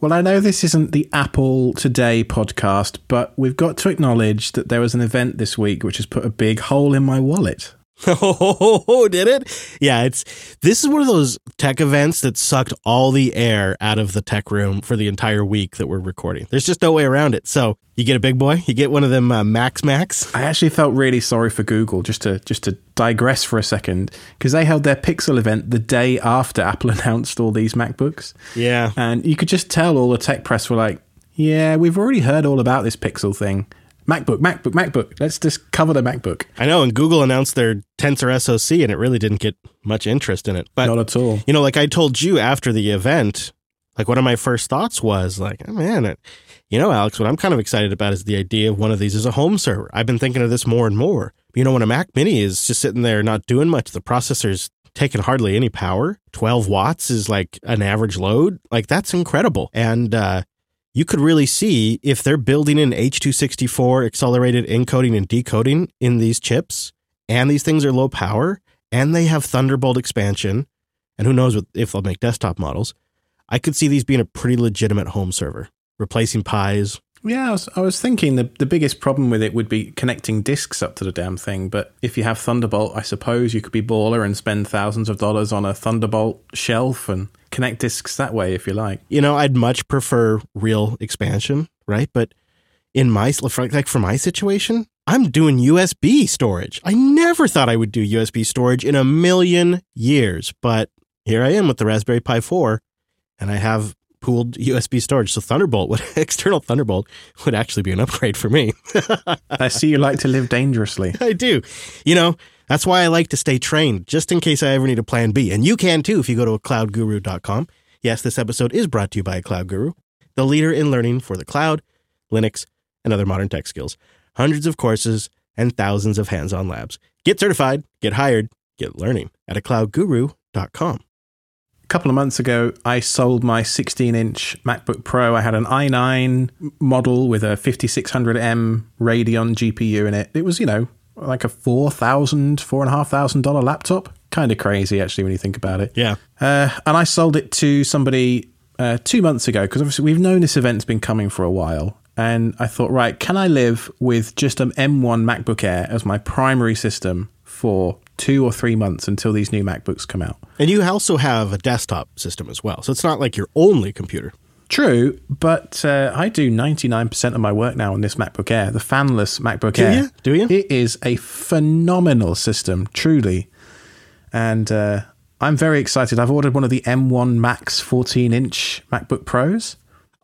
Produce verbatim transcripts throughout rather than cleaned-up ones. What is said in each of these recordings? Well, I know this isn't the Apple Today podcast, but we've got to acknowledge that there was an event this week which has put a big hole in my wallet. Oh, did it? Yeah, it's this is one of those tech events that sucked all the air out of the tech room for the entire week that we're recording. There's just no way around it. So you get a big boy, you get one of them uh, Max Max. I actually felt really sorry for Google, just to just to digress for a second, because they held their Pixel event the day after Apple announced all these MacBooks. Yeah. And you could just tell all the tech press were like, yeah, we've already heard all about this Pixel thing. MacBook, MacBook, MacBook. Let's just cover the MacBook. I know, and Google announced their Tensor S O C, and it really didn't get much interest in it. But, not at all. You know, like I told you after the event, like one of my first thoughts was like, oh, man, it, you know, Alex, what I'm kind of excited about is the idea of one of these as a home server. I've been thinking of this more and more. You know, when a Mac Mini is just sitting there not doing much, the processor's taking hardly any power. twelve watts is like an average load. Like, that's incredible. And, uh, you could really see if they're building in H two sixty-four accelerated encoding and decoding in these chips, and these things are low power, and they have Thunderbolt expansion, and who knows if they'll make desktop models. I could see these being a pretty legitimate home server, replacing Pis. Yeah, I was, I was thinking the, the biggest problem with it would be connecting disks up to the damn thing, but if you have Thunderbolt, I suppose you could be baller and spend thousands of dollars on a Thunderbolt shelf and connect disks that way if you like. You know, I'd much prefer real expansion, right? But in my, like for my situation, I'm doing U S B storage. I never thought I would do U S B storage in a million years, but here I am with the Raspberry Pi four, and I have pooled U S B storage. So Thunderbolt, would, external Thunderbolt would actually be an upgrade for me. I see you like to live dangerously. I do. You know, that's why I like to stay trained, just in case I ever need a plan B. And you can too if you go to cloud guru dot com. Yes, this episode is brought to you by a Cloud Guru, the leader in learning for the cloud, Linux, and other modern tech skills. Hundreds of courses and thousands of hands-on labs. Get certified, get hired, get learning at a cloud guru dot com. A couple of months ago, I sold my sixteen inch MacBook Pro. I had an i nine model with a fifty-six hundred M Radeon G P U in it. It was, you know, like a four thousand dollars, four thousand five hundred dollars laptop. Kind of crazy, actually, when you think about it. Yeah. Uh, and I sold it to somebody uh, two months ago, because obviously we've known this event's been coming for a while. And I thought, right, can I live with just an M one MacBook Air as my primary system for two or three months until these new MacBooks come out? And you also have a desktop system as well. So it's not like your only computer. True, but uh, I do ninety-nine percent of my work now on this MacBook Air, the fanless MacBook do Air. You? Do you? It is a phenomenal system, truly. And uh, I'm very excited. I've ordered one of the M one Max fourteen inch MacBook Pros.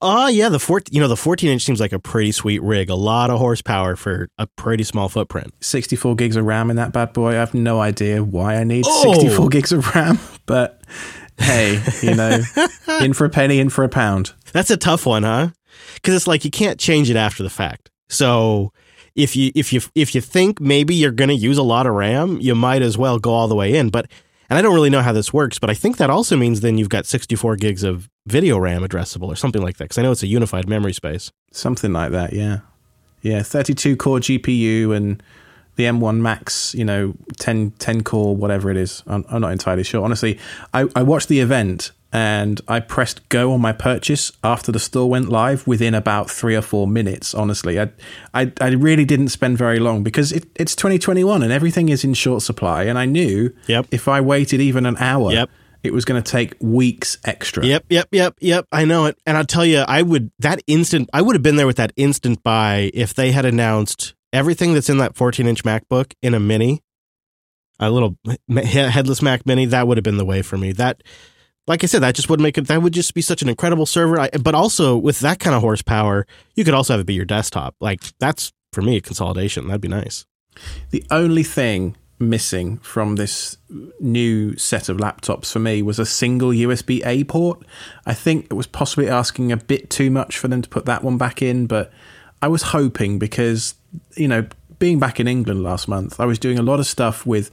Oh, yeah. The four, you know, the fourteen inch seems like a pretty sweet rig. A lot of horsepower for a pretty small footprint. sixty-four gigs of RAM in that bad boy. I have no idea why I need oh. sixty-four gigs of RAM, but hey, you know, in for a penny, in for a pound. That's a tough one, huh? Because it's like you can't change it after the fact. So if you if you if you think maybe you're going to use a lot of RAM, you might as well go all the way in. But and I don't really know how this works, but I think that also means then you've got sixty-four gigs of video RAM addressable or something like that, because I know it's a unified memory space. Something like that, yeah. Yeah, thirty-two core G P U and the M one Max, you know, ten core, whatever it is. I'm, I'm not entirely sure. Honestly, I, I watched the event and I pressed go on my purchase after the store went live within about three or four minutes, honestly. I I, I really didn't spend very long because it, it's twenty twenty-one and everything is in short supply. And I knew yep. if I waited even an hour... Yep. It was going to take weeks extra. Yep, yep, yep, yep. I know it. And I'll tell you, I would that instant, I would have been there with that instant buy if they had announced everything that's in that fourteen inch MacBook in a mini, a little headless Mac Mini. That would have been the way for me. That, like I said, that just would make it, that would just be such an incredible server. I, but also with that kind of horsepower, you could also have it be your desktop. Like that's for me a consolidation. That'd be nice. The only thing missing from this new set of laptops for me was a single U S B A port. I think it was possibly asking a bit too much for them to put that one back in, but I was hoping because, you know, being back in England last month, I was doing a lot of stuff with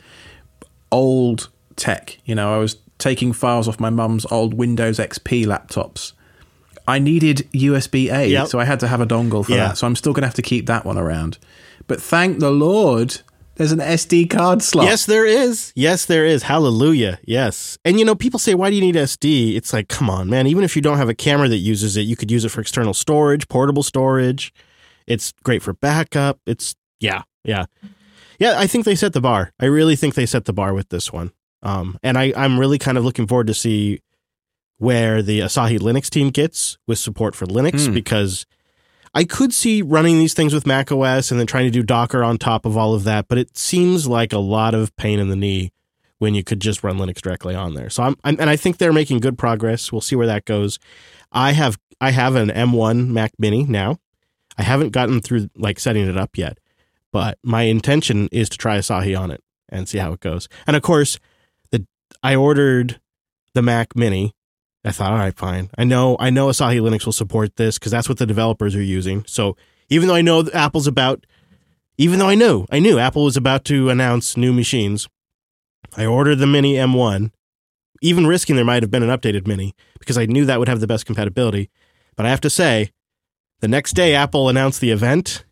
old tech. You know, I was taking files off my mum's old Windows X P laptops. I needed U S B A, yep. so I had to have a dongle for yeah. that. So I'm still going to have to keep that one around. But thank the Lord... There's an S D card slot. Yes, there is. Yes, there is. Hallelujah. Yes. And, you know, people say, why do you need S D? It's like, come on, man. Even if you don't have a camera that uses it, you could use it for external storage, portable storage. It's great for backup. It's, yeah, yeah. Yeah, I think they set the bar. I really think they set the bar with this one. Um, and I, I'm really kind of looking forward to see where the Asahi Linux team gets with support for Linux, mm. because I could see running these things with macOS and then trying to do Docker on top of all of that, but it seems like a lot of pain in the knee when you could just run Linux directly on there. So I'm, I'm and I think they're making good progress. We'll see where that goes. I have I have an M one Mac Mini now. I haven't gotten through like setting it up yet, but my intention is to try Asahi on it and see how it goes. And of course, the I ordered the Mac Mini. I thought, all right, fine. I know, I know Asahi Linux will support this because that's what the developers are using. So even though I know that Apple's about, even though I knew, I knew Apple was about to announce new machines, I ordered the Mini M one, even risking there might have been an updated Mini because I knew that would have the best compatibility. But I have to say, the next day Apple announced the event,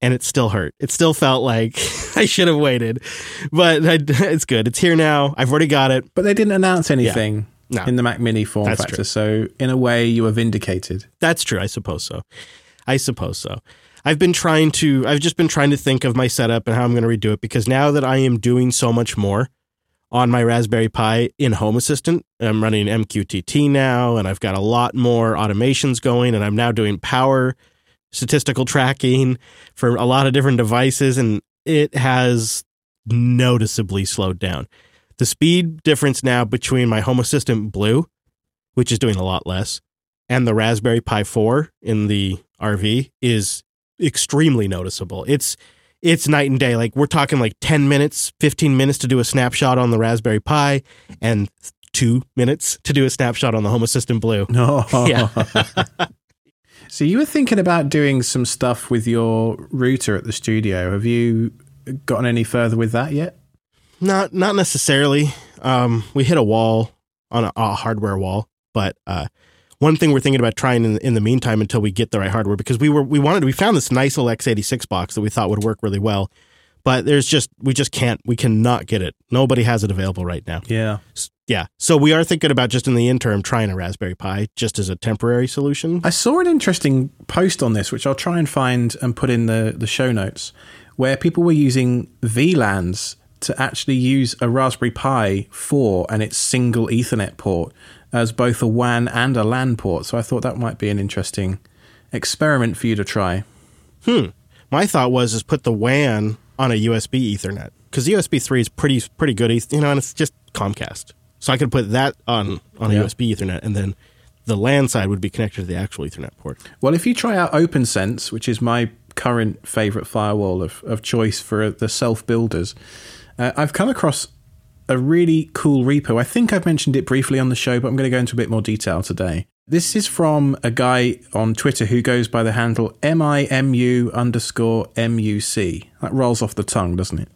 and it still hurt. It still felt like I should have waited, but I, it's good. It's here now. I've already got it. But they didn't announce anything. Yeah. No, in the Mac Mini form factor. True. So in a way, you were vindicated. That's true. I suppose so. I suppose so. I've been trying to, I've just been trying to think of my setup and how I'm going to redo it, because now that I am doing so much more on my Raspberry Pi in Home Assistant, I'm running M Q T T now, and I've got a lot more automations going, and I'm now doing power statistical tracking for a lot of different devices, and it has noticeably slowed down. The speed difference now between my Home Assistant Blue, which is doing a lot less, and the Raspberry Pi four in the R V is extremely noticeable. It's it's night and day. Like, we're talking like ten minutes, fifteen minutes to do a snapshot on the Raspberry Pi, and two minutes to do a snapshot on the Home Assistant Blue. No. Yeah. So you were thinking about doing some stuff with your router at the studio. Have you gotten any further with that yet? Not not necessarily. Um, we hit a wall on a, a hardware wall, but uh, one thing we're thinking about trying in, in the meantime until we get the right hardware, because we were we wanted we found this nice little x eighty-six box that we thought would work really well, but there's just we just can't we cannot get it. Nobody has it available right now. Yeah, yeah. So we are thinking about just in the interim trying a Raspberry Pi just as a temporary solution. I saw an interesting post on this, which I'll try and find and put in the the show notes, where people were using V LANs to actually use a Raspberry Pi four and its single Ethernet port as both a W A N and a LAN port. So I thought that might be an interesting experiment for you to try. Hmm. My thought was is put the W A N on a U S B Ethernet, because U S B three is pretty pretty good, you know, and it's just Comcast. So I could put that on, on a yeah. U S B Ethernet, and then the LAN side would be connected to the actual Ethernet port. Well, if you try out OPNsense, which is my current favorite firewall of, of choice for the self-builders, Uh, I've come across a really cool repo. I think I've mentioned it briefly on the show, but I'm going to go into a bit more detail today. This is from a guy on Twitter who goes by the handle M I M U underscore M U C. That rolls off the tongue, doesn't it?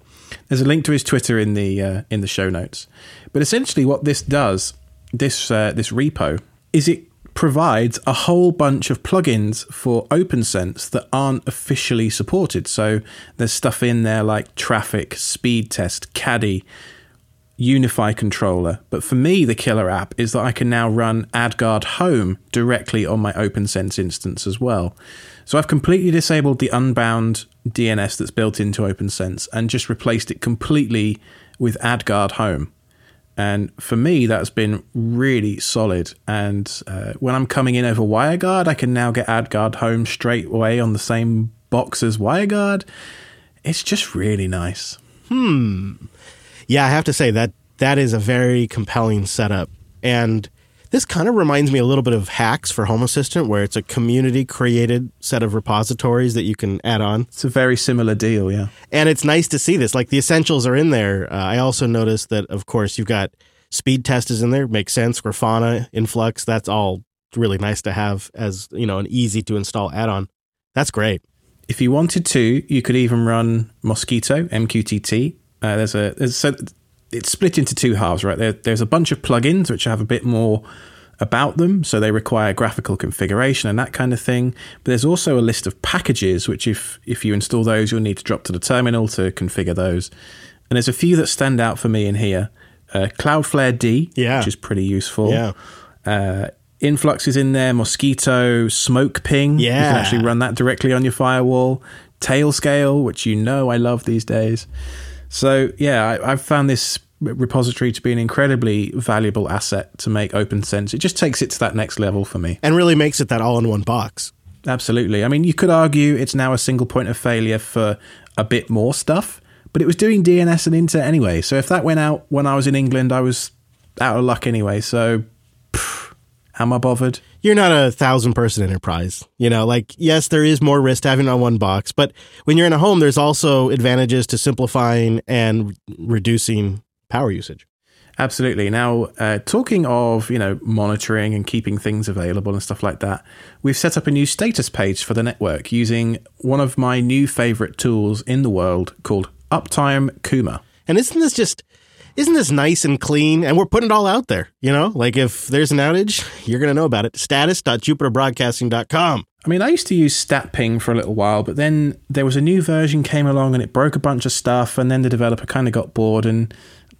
There's a link to his Twitter in the uh, in the show notes. But essentially what this does, this uh, this repo, is it provides a whole bunch of plugins for OpenSense that aren't officially supported. So there's stuff in there like Traffic, Speed Test, Caddy, Unify Controller. But for me, the killer app is that I can now run AdGuard Home directly on my OpenSense instance as well. So I've completely disabled the unbound D N S that's built into OpenSense and just replaced it completely with AdGuard Home. And for me, that's been really solid. And uh, when I'm coming in over WireGuard, I can now get AdGuard Home straight away on the same box as WireGuard. It's just really nice. Hmm. Yeah, I have to say that that is a very compelling setup. And this kind of reminds me a little bit of Hacks for Home Assistant, where it's a community-created set of repositories that you can add on. It's a very similar deal, yeah. And it's nice to see this. Like, the essentials are in there. Uh, I also noticed that, of course, you've got Speed Test is in there. Makes sense. Grafana, Influx, that's all really nice to have as, you know, an easy-to-install add-on. That's great. If you wanted to, you could even run Mosquito, M Q T T. Uh, there's a... There's a It's split into two halves, right? There, there's a bunch of plugins, which have a bit more about them, so they require graphical configuration and that kind of thing. But there's also a list of packages, which if if you install those, you'll need to drop to the terminal to configure those. And there's a few that stand out for me in here. Uh, Cloudflare D, yeah. which is pretty useful. Yeah. Uh, Influx is in there. Mosquito, Smoke Ping. Yeah. You can actually run that directly on your firewall. Tailscale, which you know I love these days. So, yeah, I, I've found this repository to be an incredibly valuable asset to make OpenSense. It just takes it to that next level for me. And really makes it that all-in-one box. Absolutely. I mean, you could argue it's now a single point of failure for a bit more stuff, but it was doing D N S and Inter anyway. So if that went out when I was in England, I was out of luck anyway. So pff, am I bothered? You're not a thousand person enterprise, you know, like, yes, there is more risk to having it on one box, but when you're in a home, there's also advantages to simplifying and reducing power usage. Absolutely. Now, uh, talking of, you know, monitoring and keeping things available and stuff like that, we've set up a new status page for the network using one of my new favorite tools in the world called Uptime Kuma. And isn't this just, isn't this nice and clean? And we're putting it all out there, you know, like if there's an outage, you're going to know about it. status dot jupiter broadcasting dot com. I mean, I used to use StatPing for a little while, but then there was a new version came along and it broke a bunch of stuff. And then the developer kind of got bored and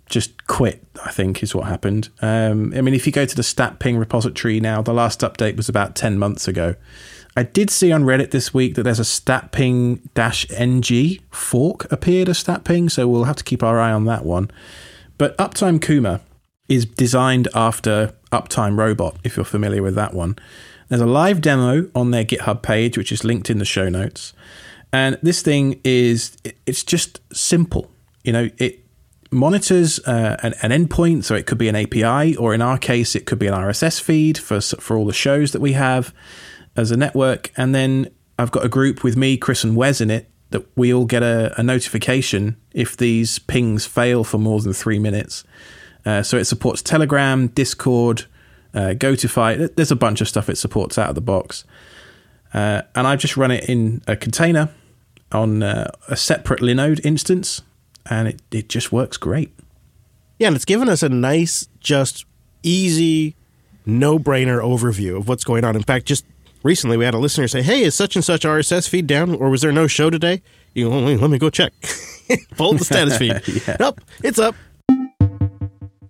just quit, I think is what happened. Um, I mean, if you go to the StatPing repository now, the last update was about ten months ago. I did see on Reddit this week that there's a StatPing-N G fork appeared as StatPing, so we'll have to keep our eye on that one. But Uptime Kuma is designed after Uptime Robot, if you're familiar with that one. There's a live demo on their GitHub page, which is linked in the show notes. And this thing is, it's just simple. You know, it monitors uh, an, an endpoint, so it could be an A P I, or in our case, it could be an R S S feed for for all the shows that we have as a network. And then I've got a group with me, Chris and Wes in it that we all get a, a notification if these pings fail for more than three minutes. Uh, so it supports Telegram, Discord, uh, Gotify. There's a bunch of stuff it supports out of the box. Uh, and I just run it in a container on uh, a separate Linode instance, and it, it just works great. Yeah, and it's given us a nice, just easy, no-brainer overview of what's going on. In fact, just recently, we had a listener say, hey, is such and such R S S feed down? Or was there no show today? You go, let me go check. Pull the status feed. yeah. Nope, it's up.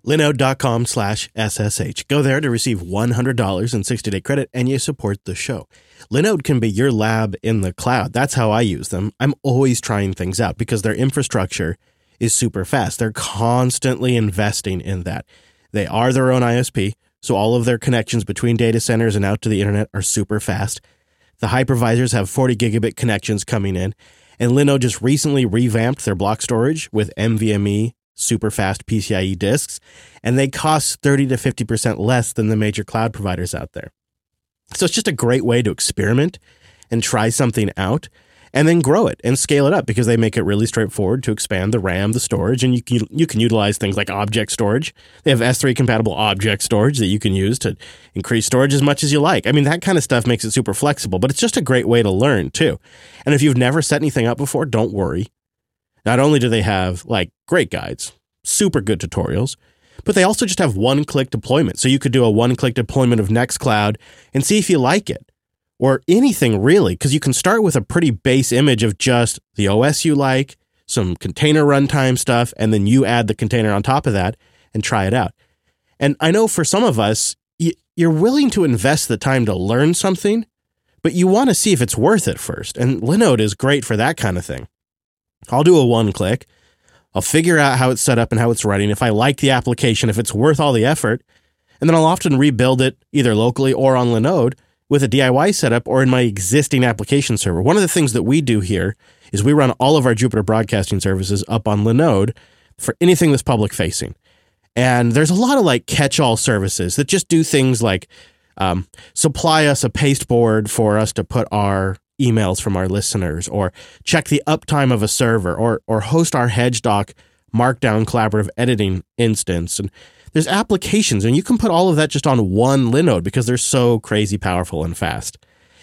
Linode.com slash SSH. Go there to receive one hundred dollars in sixty-day credit, and you support the show. Linode can be your lab in the cloud. That's how I use them. I'm always trying things out because their infrastructure is super fast. They're constantly investing in that. They are their own I S P. So all of their connections between data centers and out to the internet are super fast. The hypervisors have forty gigabit connections coming in. And Linode just recently revamped their block storage with NVMe super fast P C I E disks. And they cost thirty to fifty percent less than the major cloud providers out there. So it's just a great way to experiment and try something out and then grow it and scale it up because they make it really straightforward to expand the RAM, the storage, and you can, you can utilize things like object storage. They have S three compatible object storage that you can use to increase storage as much as you like. I mean, that kind of stuff makes it super flexible, but it's just a great way to learn too. And if you've never set anything up before, don't worry. Not only do they have like great guides, super good tutorials, but they also just have one-click deployment. So you could do a one-click deployment of Nextcloud and see if you like it. Or anything really, because you can start with a pretty base image of just the O S you like, some container runtime stuff, and then you add the container on top of that and try it out. And I know for some of us, you're willing to invest the time to learn something, but you want to see if it's worth it first. And Linode is great for that kind of thing. I'll do a one click. I'll figure out how it's set up and how it's running. If I like the application, if it's worth all the effort, and then I'll often rebuild it either locally or on Linode with a D I Y setup or in my existing application server. One of the things that we do here is we run all of our Jupyter Broadcasting services up on Linode for anything that's public facing. And there's a lot of like catch-all services that just do things like um, supply us a pasteboard for us to put our emails from our listeners, or check the uptime of a server, or or host our HedgeDoc Markdown collaborative editing instance. And there's applications, and you can put all of that just on one Linode because they're so crazy powerful and fast.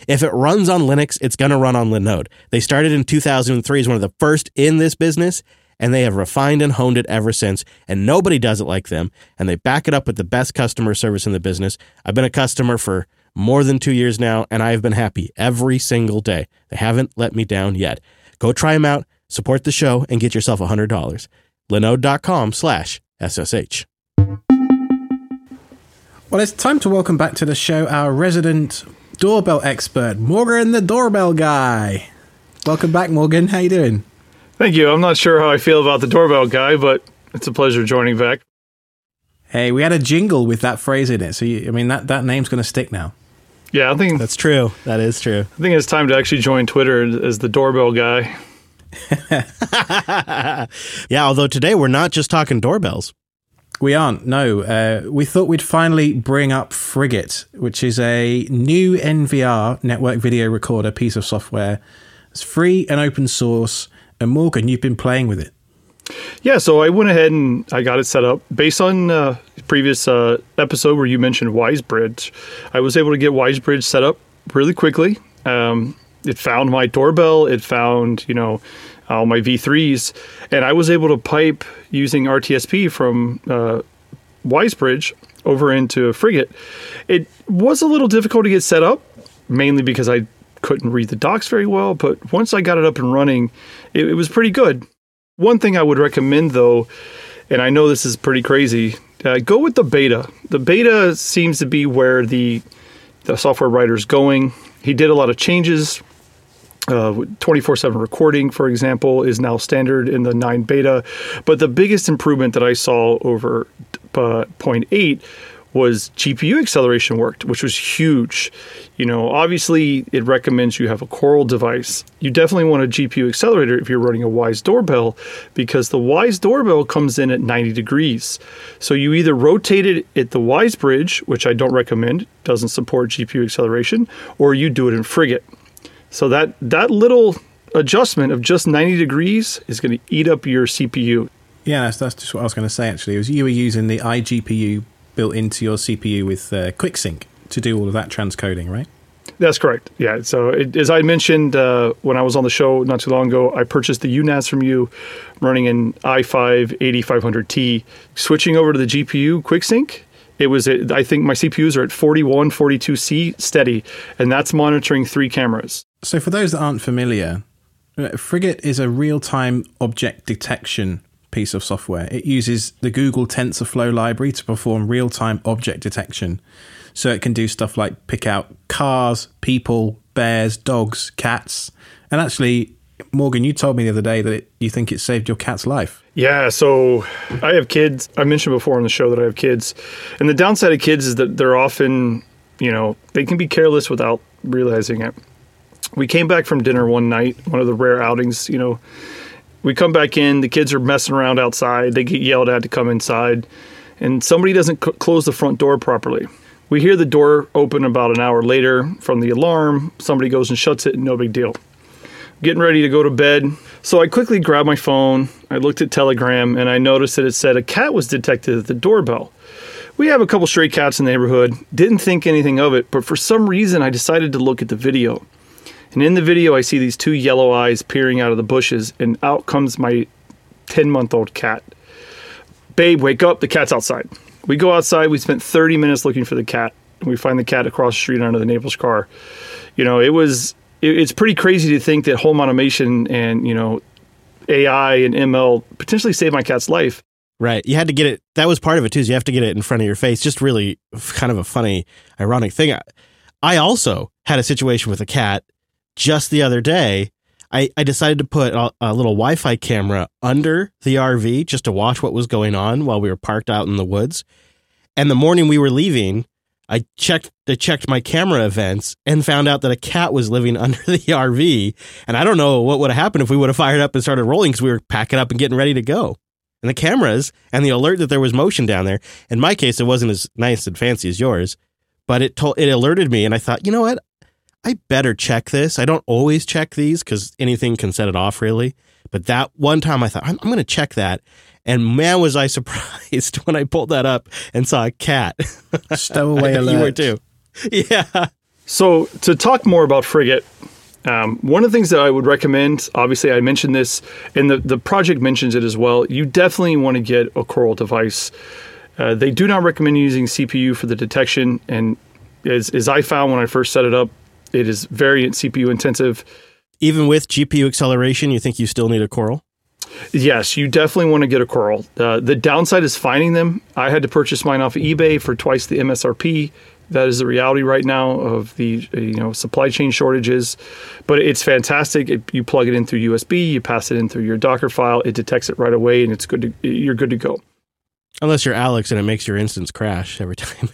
If it runs on Linux, it's going to run on Linode. They started in two thousand three as one of the first in this business, and they have refined and honed it ever since, and nobody does it like them, and they back it up with the best customer service in the business. I've been a customer for more than two years now, and I've been happy every single day. They haven't let me down yet. Go try them out, support the show, and get yourself one hundred dollars. Linode.com slash SSH. Well, it's time to welcome back to the show our resident doorbell expert, Morgan the doorbell guy. Welcome back, Morgan. How you doing? Thank you. I'm not sure how I feel about the doorbell guy, but it's a pleasure joining back. Hey, we had a jingle with that phrase in it, so you, I mean that, that name's going to stick now. Yeah, I think that's true. That is true. I think it's time to actually join Twitter as the doorbell guy. Yeah, although today we're not just talking doorbells. We aren't, no. Uh, we thought we'd finally bring up Frigate, which is a new N V R, network video recorder, piece of software. It's free and open source. And Morgan, you've been playing with it. Yeah, so I went ahead and I got it set up. Based on uh, previous uh, episode where you mentioned Wyze Bridge, I was able to get Wyze Bridge set up really quickly. Um, it found my doorbell. It found, you know, all my V threes. And I was able to pipe using R T S P from uh, Wyze Bridge over into Frigate. It was a little difficult to get set up, mainly because I couldn't read the docs very well. But once I got it up and running, it, it was pretty good. One thing I would recommend, though, and I know this is pretty crazy, uh, go with the beta. The beta seems to be where the, the software writer's going. He did a lot of changes. Uh, twenty-four seven recording, for example, is now standard in the nine beta. But the biggest improvement that I saw over uh, point eight was G P U acceleration worked, which was huge. You know, obviously, it recommends you have a Coral device. You definitely want a G P U accelerator if you're running a Wyze doorbell, because the Wyze doorbell comes in at ninety degrees. So you either rotate it at the Wyze Bridge, which I don't recommend, doesn't support G P U acceleration, or you do it in Frigate. So that, that little adjustment of just ninety degrees is going to eat up your C P U. Yeah, that's, that's just what I was going to say, actually. Was you were using the iGPU built into your C P U with uh, QuickSync to do all of that transcoding, right? That's correct. Yeah. So it, as I mentioned uh, when I was on the show not too long ago, I purchased the U N A S from you, running an i five eighty-five hundred T. Switching over to the G P U QuickSync, it was at, I think my C P Us are at forty-one, forty-two C steady, and that's monitoring three cameras. So for those that aren't familiar, Frigate is a real-time object detection piece of software. It uses the Google TensorFlow library to perform real-time object detection. So it can do stuff like pick out cars, people, bears, dogs, cats. And actually, Morgan, you told me the other day that it, you think it saved your cat's life. Yeah, so I have kids. I mentioned before on the show that I have kids. And the downside of kids is that they're often, you know, they can be careless without realizing it. We came back from dinner one night, one of the rare outings, you know. We come back in, the kids are messing around outside. They get yelled at to come inside. And somebody doesn't c- close the front door properly. We hear the door open about an hour later from the alarm. Somebody goes and shuts it, and no big deal. Getting ready to go to bed. So I quickly grabbed my phone. I looked at Telegram, and I noticed that it said a cat was detected at the doorbell. We have a couple stray cats in the neighborhood. Didn't think anything of it, but for some reason, I decided to look at the video. And in the video, I see these two yellow eyes peering out of the bushes, and out comes my ten-month-old cat. Babe, wake up. The cat's outside. We go outside. We spent thirty minutes looking for the cat. We find the cat across the street under the neighbor's car. You know, it was, it, it's pretty crazy to think that home automation and, you know, A I and M L potentially saved my cat's life. Right. You had to get it. That was part of it, too, is you have to get it in front of your face. Just really kind of a funny, ironic thing. I, I also had a situation with a cat. Just the other day, I, I decided to put a, a little Wi-Fi camera under the R V just to watch what was going on while we were parked out in the woods. And the morning we were leaving, I checked I checked my camera events and found out that a cat was living under the R V. And I don't know what would have happened if we would have fired up and started rolling, because we were packing up and getting ready to go. And the cameras and the alert that there was motion down there. In my case, it wasn't as nice and fancy as yours, but it told, it alerted me, and I thought, you know what? I better check this. I don't always check these because anything can set it off, really. But that one time I thought, I'm, I'm going to check that. And man, was I surprised when I pulled that up and saw a cat. Stowaway alert. You were too. Yeah. So to talk more about Frigate, Um, one of the things that I would recommend, obviously I mentioned this, and the, the project mentions it as well, you definitely want to get a Coral device. Uh, they do not recommend using C P U for the detection, and as, as I found when I first set it up, it is very C P U intensive. Even with G P U acceleration, you think you still need a Coral? Yes, you definitely want to get a Coral. Uh, the downside is finding them. I had to purchase mine off of eBay for twice the M S R P. That is the reality right now of the you know supply chain shortages. But it's fantastic. It, you plug it in through U S B, you pass it in through your Docker file, it detects it right away, and it's good. To, you're good to go. Unless you're Alex and it makes your instance crash every time.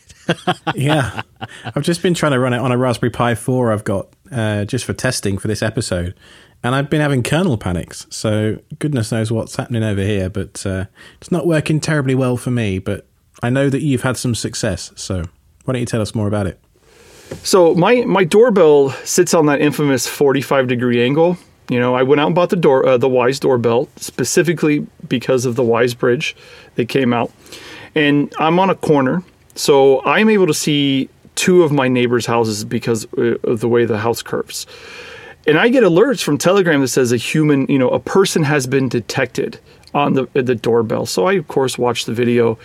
Yeah. I've just been trying to run it on a Raspberry Pi four I've got uh, just for testing for this episode. And I've been having kernel panics, so goodness knows what's happening over here. But uh, it's not working terribly well for me, but I know that you've had some success. So why don't you tell us more about it? So my, my doorbell sits on that infamous forty-five degree angle. You know, I went out and bought the door, uh, the Wyze doorbell specifically because of the Wyze Bridge that came out. And I'm on a corner, so I'm able to see two of my neighbors' houses because of the way the house curves. And I get alerts from Telegram that says a human, you know, a person has been detected on the the doorbell. So I, of course, watch the video.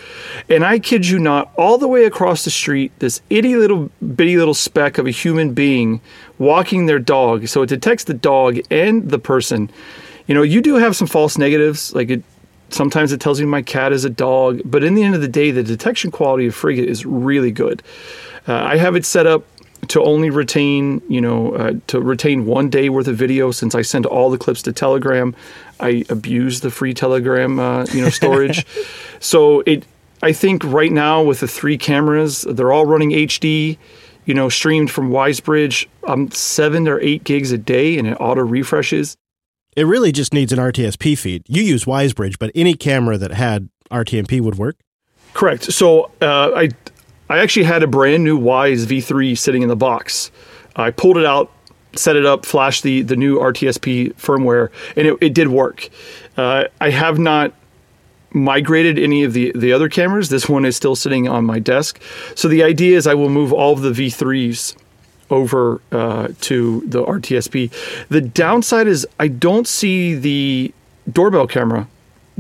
And I kid you not, all the way across the street, this itty little bitty little speck of a human being walking their dog. So it detects the dog and the person. You know, you do have some false negatives. Like it, sometimes it tells me my cat is a dog. But in the end of the day, the detection quality of Frigate is really good. Uh, I have it set up to only retain, you know, uh, to retain one day worth of video, since I send all the clips to Telegram. I abuse the free Telegram, uh, you know, storage. So it, I think right now with the three cameras, they're all running H D, you know, streamed from Wyze Bridge. I'm seven or eight gigs a day, and it auto refreshes. It really just needs an R T S P feed. You use Wyze Bridge, but any camera that had R T M P would work. Correct. So uh, I. I actually had a brand new Wyze V three sitting in the box. I pulled it out, set it up, flashed the, the new R T S P firmware, and it, it did work. Uh, I have not migrated any of the, the other cameras. This one is still sitting on my desk. So the idea is I will move all of the V threes over uh, to the R T S P. The downside is I don't see the doorbell camera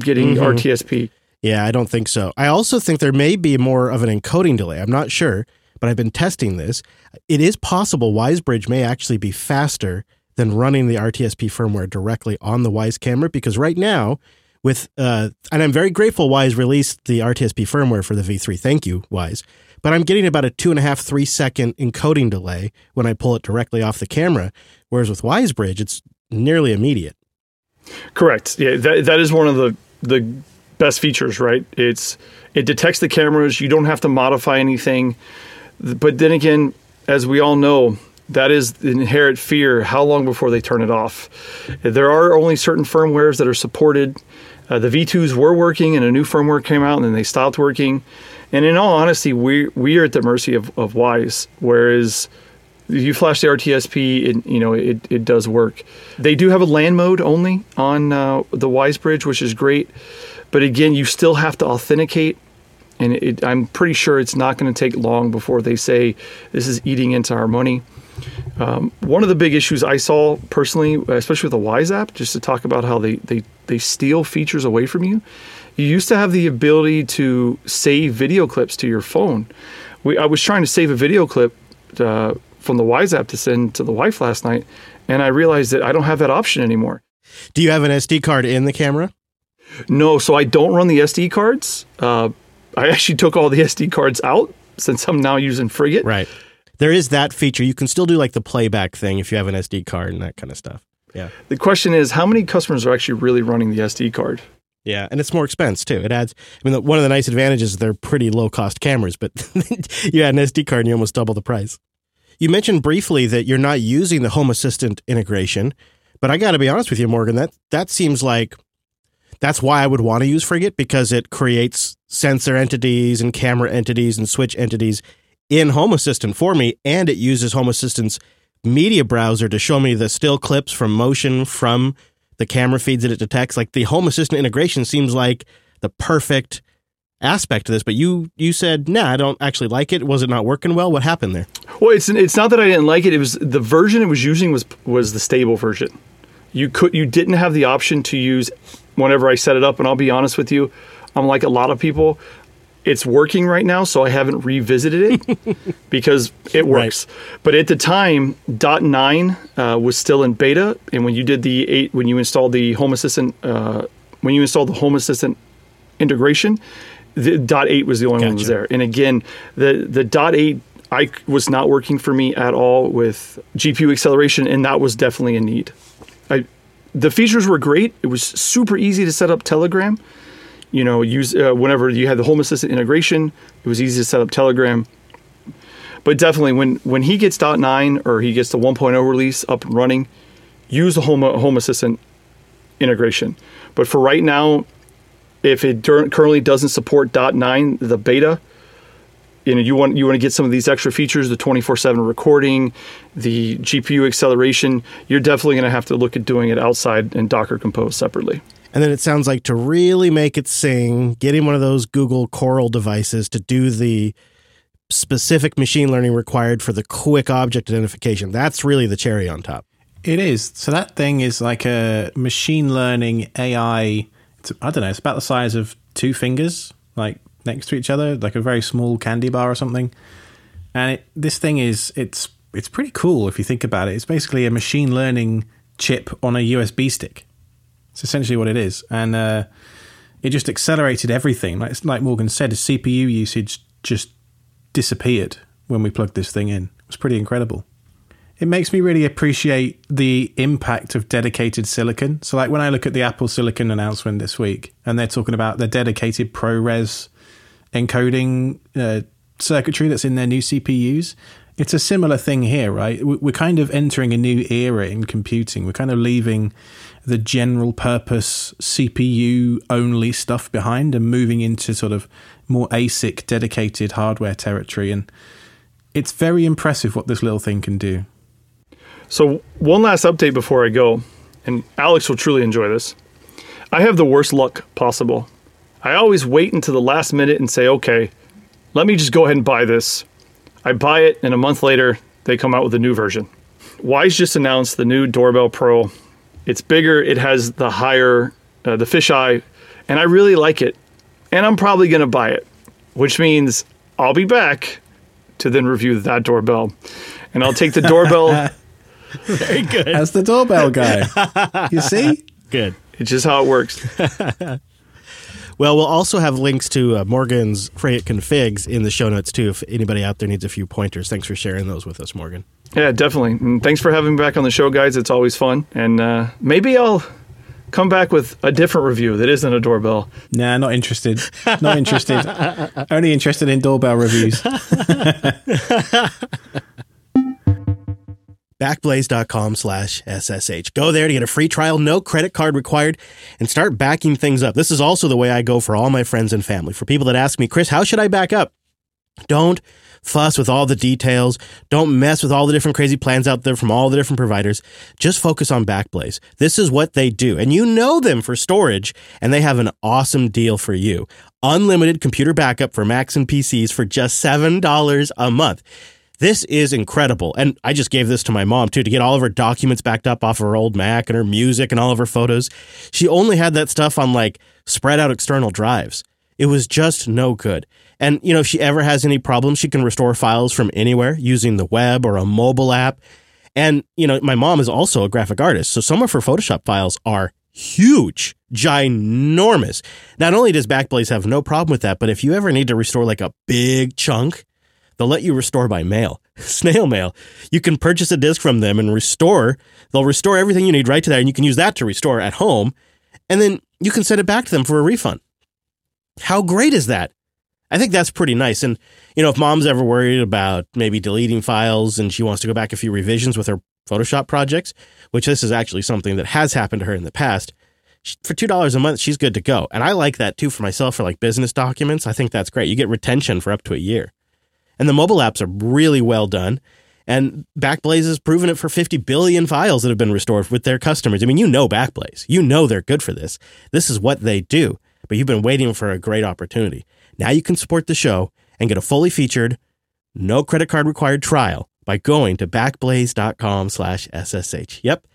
getting mm-hmm. R T S P. Yeah, I don't think so. I also think there may be more of an encoding delay. I'm not sure, but I've been testing this. It is possible Wyze Bridge may actually be faster than running the R T S P firmware directly on the Wyze camera, because right now, with uh, and I'm very grateful Wyze released the R T S P firmware for the V three. Thank you, Wyze. But I'm getting about a two and a half, three second encoding delay when I pull it directly off the camera, whereas with Wyze Bridge, it's nearly immediate. Correct. Yeah, that that is one of the the best features, right? It's it detects the cameras. You don't have to modify anything. But then again, as we all know, that is the inherent fear. How long before they turn it off? There are only certain firmwares that are supported. Uh, the V twos were working, and a new firmware came out, and then they stopped working. And in all honesty, we we are at the mercy of, of Wyze. Whereas if you flash the R T S P, it, you know, it, it does work. They do have a LAN mode only on uh, the Wyze Bridge, which is great. But again, you still have to authenticate, and it, I'm pretty sure it's not going to take long before they say this is eating into our money. Um, one of the big issues I saw personally, especially with the Wyze app, just to talk about how they, they, they steal features away from you. You used to have the ability to save video clips to your phone. We, I was trying to save a video clip uh, from the Wyze app to send to the wife last night, and I realized that I don't have that option anymore. Do you have an S D card in the camera? No, so I don't run the S D cards. Uh, I actually took all the S D cards out since I'm now using Frigate. Right. There is that feature. You can still do like the playback thing if you have an S D card and that kind of stuff. Yeah. The question is, how many customers are actually really running the S D card? Yeah, and it's more expense too. It adds, I mean, the, one of the nice advantages is they're pretty low-cost cameras, but you add an S D card and you almost double the price. You mentioned briefly that you're not using the Home Assistant integration, but I got to be honest with you, Morgan, that that seems like that's why I would want to use Frigate, because it creates sensor entities and camera entities and switch entities in Home Assistant for me, and it uses Home Assistant's media browser to show me the still clips from motion from the camera feeds that it detects. Like the Home Assistant integration seems like the perfect aspect to this, but you you said, nah, I don't actually like it. Was it not working well? What happened there? Well, it's it's not that I didn't like it. It was the version it was using was was the stable version. You could you didn't have the option to use whenever I set it up. And I'll be honest with you, I'm like a lot of people. It's working right now, so I haven't revisited it because it works. Right. But at the time, dot nine uh, was still in beta, and when you did the eight, when you installed the Home Assistant, uh, when you installed the Home Assistant integration, the dot eight was the only gotcha. one that was there. And again, the the dot eight I was not working for me at all with G P U acceleration, and that was definitely a need. I, the features were great. It was super easy to set up Telegram. You know, use uh, whenever you had the Home Assistant integration, it was easy to set up Telegram. But definitely, when, when he gets dot nine or he gets the one point oh release up and running, use the Home Home Assistant integration. But for right now, if it dur- currently doesn't support dot nine, the beta, you know, you want you want to get some of these extra features, the twenty-four seven recording, the G P U acceleration, you're definitely going to have to look at doing it outside and Docker Compose separately. And then it sounds like to really make it sing, getting one of those Google Coral devices to do the specific machine learning required for the quick object identification. That's really the cherry on top. It is. So that thing is like a machine learning A I. It's, I don't know. It's about the size of two fingers, like next to each other, like a very small candy bar or something. And it, this thing is, it's it's pretty cool if you think about it. It's basically a machine learning chip on a U S B stick. It's essentially what it is. And uh, it just accelerated everything. Like, like Morgan said, his C P U usage just disappeared when we plugged this thing in. It was pretty incredible. It makes me really appreciate the impact of dedicated silicon. So like when I look at the Apple silicon announcement this week, and they're talking about the dedicated ProRes encoding uh, circuitry that's in their new C P Us, it's a similar thing here, right? We're kind of entering a new era in computing. We're kind of leaving the general purpose C P U only stuff behind and moving into sort of more A S I C dedicated hardware territory. And it's very impressive what this little thing can do. So one last update before I go, and Alex will truly enjoy this. I have the worst luck possible. I always wait until the last minute and say, okay, let me just go ahead and buy this. I buy it, and a month later, they come out with a new version. Wyze just announced the new Doorbell Pro. It's bigger. It has the higher, uh, the fisheye, and I really like it. And I'm probably going to buy it, which means I'll be back to then review that doorbell. And I'll take the doorbell. Very good. That's the doorbell guy. You see? Good. It's just how it works. Well, we'll also have links to uh, Morgan's Frigate configs in the show notes, too, if anybody out there needs a few pointers. Thanks for sharing those with us, Morgan. Yeah, definitely. And thanks for having me back on the show, guys. It's always fun. And uh, maybe I'll come back with a different review that isn't a doorbell. Nah, not interested. Not interested. Only interested in doorbell reviews. Backblaze.com slash SSH. Go there to get a free trial, no credit card required, and start backing things up. This is also the way I go for all my friends and family. For people that ask me, Chris, how should I back up? Don't fuss with all the details. Don't mess with all the different crazy plans out there from all the different providers. Just focus on Backblaze. This is what they do. And you know them for storage, and they have an awesome deal for you. Unlimited computer backup for Macs and P Cs for just seven dollars a month. This is incredible. And I just gave this to my mom, too, to get all of her documents backed up off her old Mac and her music and all of her photos. She only had that stuff on, like, spread out external drives. It was just no good. And, you know, if she ever has any problems, she can restore files from anywhere using the web or a mobile app. And, you know, my mom is also a graphic artist, so some of her Photoshop files are huge, ginormous. Not only does Backblaze have no problem with that, but if you ever need to restore, like, a big chunk, they'll let you restore by mail, snail mail. You can purchase a disk from them and restore. They'll restore everything you need right to there, and you can use that to restore at home. And then you can send it back to them for a refund. How great is that? I think that's pretty nice. And, you know, if mom's ever worried about maybe deleting files and she wants to go back a few revisions with her Photoshop projects, which this is actually something that has happened to her in the past, for two dollars a month, she's good to go. And I like that, too, for myself, for like business documents. I think that's great. You get retention for up to a year. And the mobile apps are really well done. And Backblaze has proven it for fifty billion files that have been restored with their customers. I mean, you know Backblaze. You know they're good for this. This is what they do. But you've been waiting for a great opportunity. Now you can support the show and get a fully featured, no credit card required trial by going to backblaze dot com slash S S H. Yep.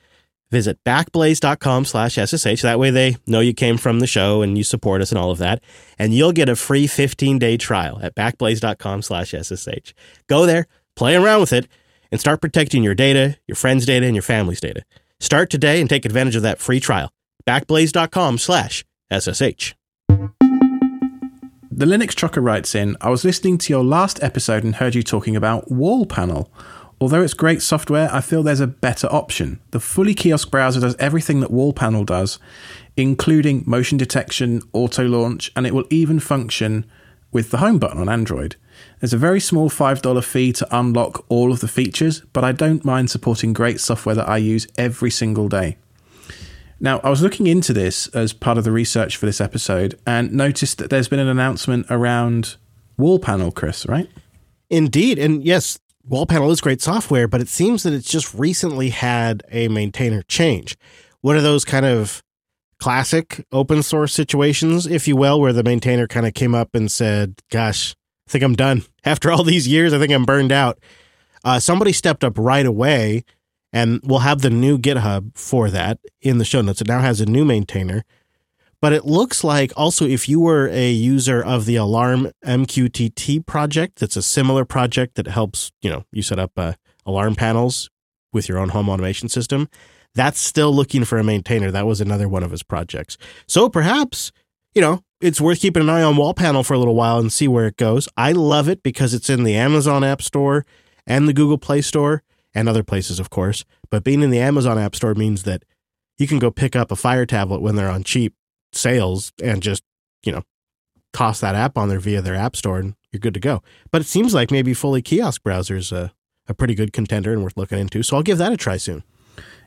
Visit backblaze dot com slash S S H. That way they know you came from the show and you support us and all of that. And you'll get a free fifteen day trial at backblaze dot com slash S S H. Go there, play around with it, and start protecting your data, your friends' data, and your family's data. Start today and take advantage of that free trial. backblaze dot com slash S S H. The Linux Trucker writes in, I was listening to your last episode and heard you talking about WallPanel. Although it's great software, I feel there's a better option. The Fully Kiosk Browser does everything that WallPanel does, including motion detection, auto-launch, and it will even function with the home button on Android. There's a very small five dollars fee to unlock all of the features, but I don't mind supporting great software that I use every single day. Now, I was looking into this as part of the research for this episode and noticed that there's been an announcement around WallPanel, Chris, right? Indeed, and yes, WallPanel is great software, but it seems that it's just recently had a maintainer change. One of those kind of classic open source situations, if you will, where the maintainer kind of came up and said, gosh, I think I'm done. After all these years, I think I'm burned out. Uh, somebody stepped up right away, and we'll have the new GitHub for that in the show notes. It now has a new maintainer. But it looks like also if you were a user of the Alarm M Q T T project, that's a similar project that helps, you know, you set up uh, alarm panels with your own home automation system. That's still looking for a maintainer. That was another one of his projects. So perhaps, you know, it's worth keeping an eye on WallPanel for a little while and see where it goes. I love it because it's in the Amazon App Store and the Google Play Store and other places, of course. But being in the Amazon App Store means that you can go pick up a Fire tablet when they're on cheap sales and just, you know, toss that app on there via their app store and you're good to go. But it seems like maybe Fully Kiosk Browser is a, a pretty good contender and worth looking into. So I'll give that a try soon.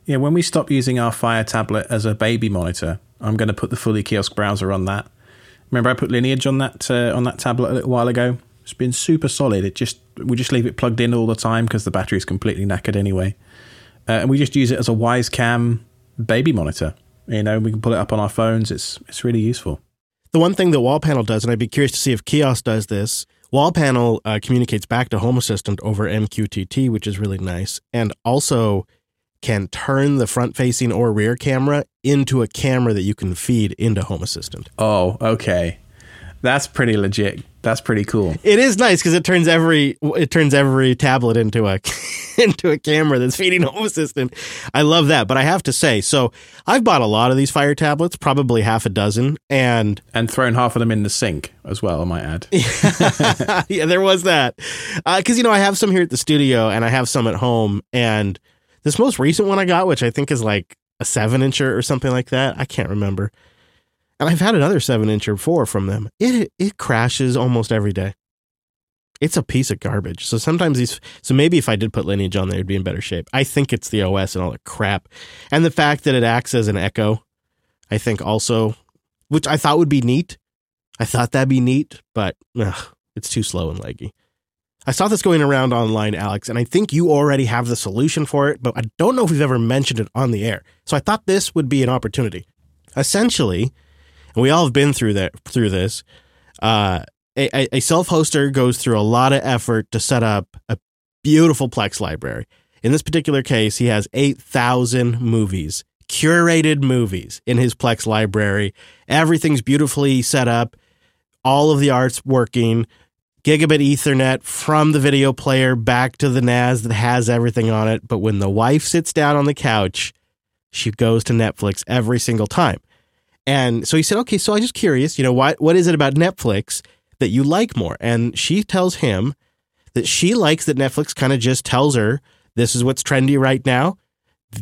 Yeah, when we stop using our Fire tablet as a baby monitor, I'm going to put the Fully Kiosk Browser on that. Remember I put Lineage on that uh, on that tablet a little while ago. It's been super solid. It just we just leave it plugged in all the time because the battery is completely knackered anyway. Uh, and we just use it as a Wyzecam baby monitor. You know, we can pull it up on our phones. It's it's really useful. The one thing that WallPanel does, and I'd be curious to see if Kiosk does this, WallPanel uh, communicates back to Home Assistant over M Q T T, which is really nice, and also can turn the front-facing or rear camera into a camera that you can feed into Home Assistant. Oh, okay. That's pretty legit. That's pretty cool. It is nice because it turns every it turns every tablet into a into a camera that's feeding Home Assistant. I love that. But I have to say, so I've bought a lot of these Fire tablets, probably half a dozen, and and thrown half of them in the sink as well, I might add. Yeah, there was that because uh, you know I have some here at the studio and I have some at home, and this most recent one I got, which I think is like a seven incher or something like that, I can't remember. And I've had another seven-incher before from them. It it crashes almost every day. It's a piece of garbage. So sometimes these... So maybe if I did put Lineage on there, it'd be in better shape. I think it's the O S and all the crap. And the fact that it acts as an Echo, I think also... Which I thought would be neat. I thought that'd be neat, but ugh, it's too slow and laggy. I saw this going around online, Alex, and I think you already have the solution for it, but I don't know if we've ever mentioned it on the air. So I thought this would be an opportunity. Essentially... And we all have been through that through this. Uh, a, a self-hoster goes through a lot of effort to set up a beautiful Plex library. In this particular case, he has eight thousand movies, curated movies in his Plex library. Everything's beautifully set up. All of the art's working. Gigabit Ethernet from the video player back to the N A S that has everything on it. But when the wife sits down on the couch, she goes to Netflix every single time. And so he said, okay, so I'm just curious, you know, why, what is it about Netflix that you like more? And she tells him that she likes that Netflix kind of just tells her, this is what's trendy right now.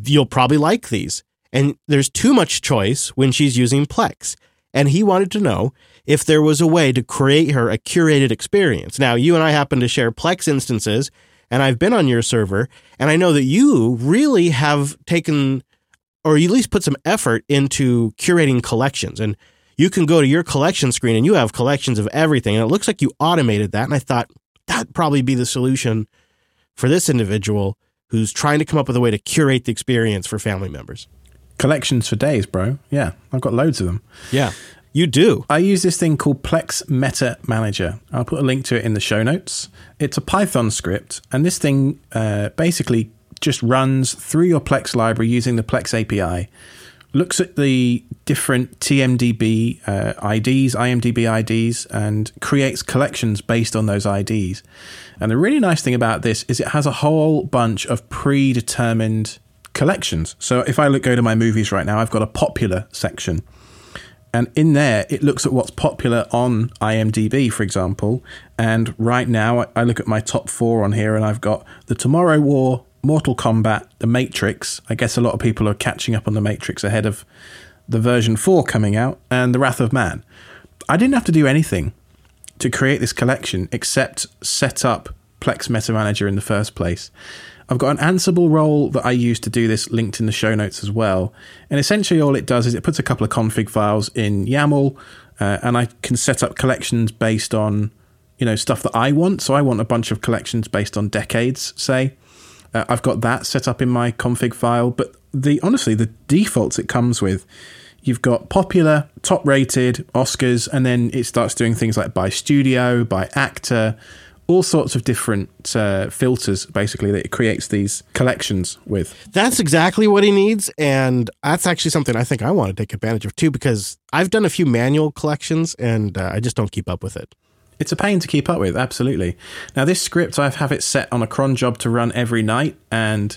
You'll probably like these. And there's too much choice when she's using Plex. And he wanted to know if there was a way to create her a curated experience. Now, you and I happen to share Plex instances, and I've been on your server, and I know that you really have taken... or you at least put some effort into curating collections. And you can go to your collection screen and you have collections of everything. And it looks like you automated that. And I thought that'd probably be the solution for this individual who's trying to come up with a way to curate the experience for family members. Collections for days, bro. Yeah, I've got loads of them. Yeah. You do. I use this thing called Plex Meta Manager. I'll put a link to it in the show notes. It's a Python script, and this thing uh, basically just runs through your Plex library using the Plex A P I. Looks at the different T M D B uh, I Ds, I M D B I Ds, and creates collections based on those I Ds. And the really nice thing about this is it has a whole bunch of predetermined collections. So if I look go to my movies right now, I've got a popular section. And in there, it looks at what's popular on I M D B, for example. And right now, I look at my top four on here, and I've got The Tomorrow War, Mortal Kombat, The Matrix. I guess a lot of people are catching up on The Matrix ahead of the version four coming out, and The Wrath of Man. I didn't have to do anything to create this collection except set up Plex Meta Manager in the first place. I've got an Ansible role that I use to do this, linked in the show notes as well. And essentially all it does is it puts a couple of config files in YAML, uh, and I can set up collections based on, you know, stuff that I want. So I want a bunch of collections based on decades, say. Uh, I've got that set up in my config file. But the honestly, the defaults it comes with, you've got popular, top-rated, Oscars, and then it starts doing things like by studio, by actor, all sorts of different uh, filters, basically, that it creates these collections with. That's exactly what he needs, and that's actually something I think I want to take advantage of, too, because I've done a few manual collections, and uh, I just don't keep up with it. It's a pain to keep up with, absolutely. Now, this script, I have it set on a cron job to run every night, and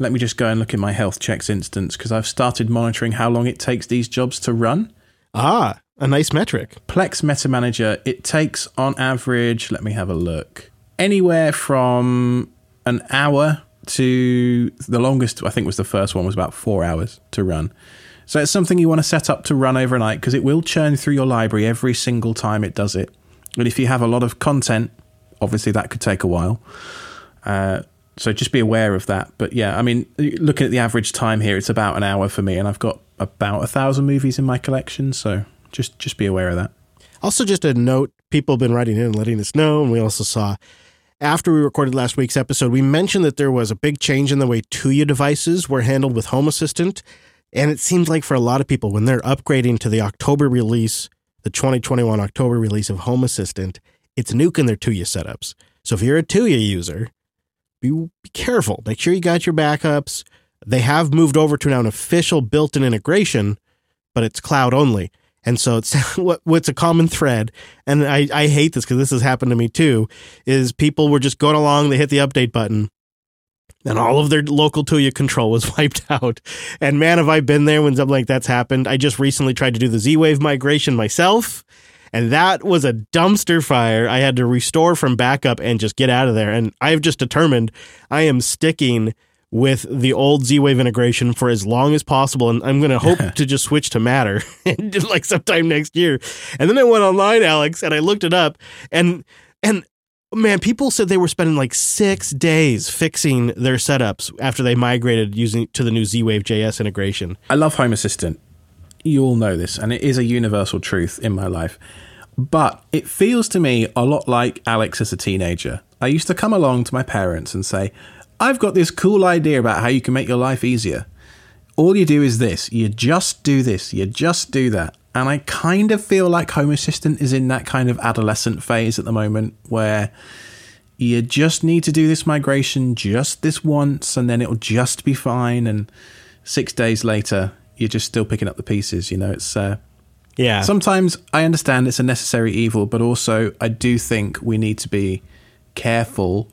let me just go and look in my health checks instance, because I've started monitoring how long it takes these jobs to run. Ah, a nice metric. Plex Meta Manager, it takes on average, let me have a look, anywhere from an hour to the longest, I think was the first one, was about four hours to run. So it's something you want to set up to run overnight, because it will churn through your library every single time it does it. And if you have a lot of content, obviously that could take a while. Uh, so just be aware of that. But yeah, I mean, looking at the average time here, it's about an hour for me, and I've got about a thousand movies in my collection, so... Just just be aware of that. Also, just a note, people have been writing in and letting us know, and we also saw, after we recorded last week's episode, we mentioned that there was a big change in the way Tuya devices were handled with Home Assistant, and it seems like for a lot of people, when they're upgrading to the October release, the twenty twenty-one October release of Home Assistant, it's nuking their Tuya setups. So if you're a Tuya user, be, be careful. Make sure you got your backups. They have moved over to now an official built-in integration, but it's cloud only. And so it's what's a common thread, and I, I hate this because this has happened to me too, is people were just going along, they hit the update button, and all of their local Tuya control was wiped out. And man, have I been there when something like that's happened. I just recently tried to do the Z-Wave migration myself, and that was a dumpster fire. I had to restore from backup and just get out of there. And I've just determined I am sticking with the old Z-Wave integration for as long as possible, and I'm going to hope to just switch to Matter like sometime next year. And then I went online, Alex, and I looked it up, and and man, people said they were spending like six days fixing their setups after they migrated using to the new Z-Wave J S integration. I love Home Assistant. You all know this, and it is a universal truth in my life. But it feels to me a lot like Alex as a teenager. I used to come along to my parents and say, I've got this cool idea about how you can make your life easier. All you do is this. You just do this. You just do that. And I kind of feel like Home Assistant is in that kind of adolescent phase at the moment where you just need to do this migration just this once, and then it'll just be fine. And six days later, you're just still picking up the pieces. You know, it's... Uh, yeah. Sometimes I understand it's a necessary evil, but also I do think we need to be careful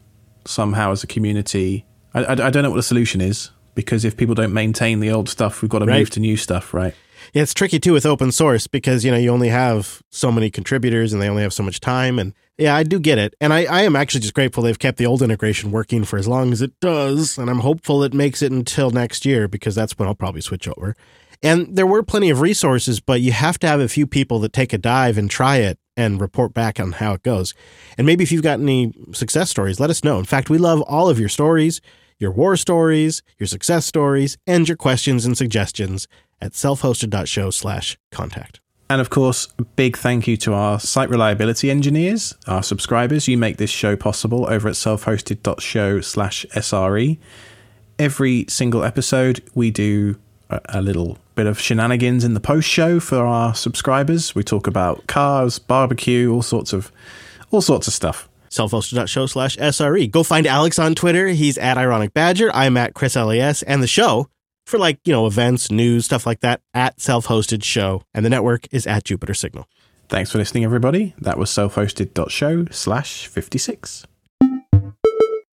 somehow as a community. I, I, I don't know what the solution is, because if people don't maintain the old stuff, we've got to right. move to new stuff, right? Yeah, it's tricky too with open source, because, you know, you only have so many contributors and they only have so much time. And yeah, I do get it. And I, I am actually just grateful they've kept the old integration working for as long as it does. And I'm hopeful it makes it until next year, because that's when I'll probably switch over. And there were plenty of resources, but you have to have a few people that take a dive and try it and report back on how it goes. And maybe if you've got any success stories, let us know. In fact, we love all of your stories, your war stories, your success stories, and your questions and suggestions at selfhosted.show slash contact. And of course, a big thank you to our site reliability engineers, our subscribers. You make this show possible over at selfhosted.show slash SRE. Every single episode, we do a little bit of shenanigans in the post-show for our subscribers. We talk about cars, barbecue, all sorts of all sorts of stuff. Selfhoster.show slash SRE. Go find Alex on Twitter. He's at Ironic Badger. I'm at Chris L A S. And the show, for like, you know, events, news, stuff like that, at Self-Hosted Show. And the network is at Jupiter Signal. Thanks for listening, everybody. That was selfhosted.show slash 56.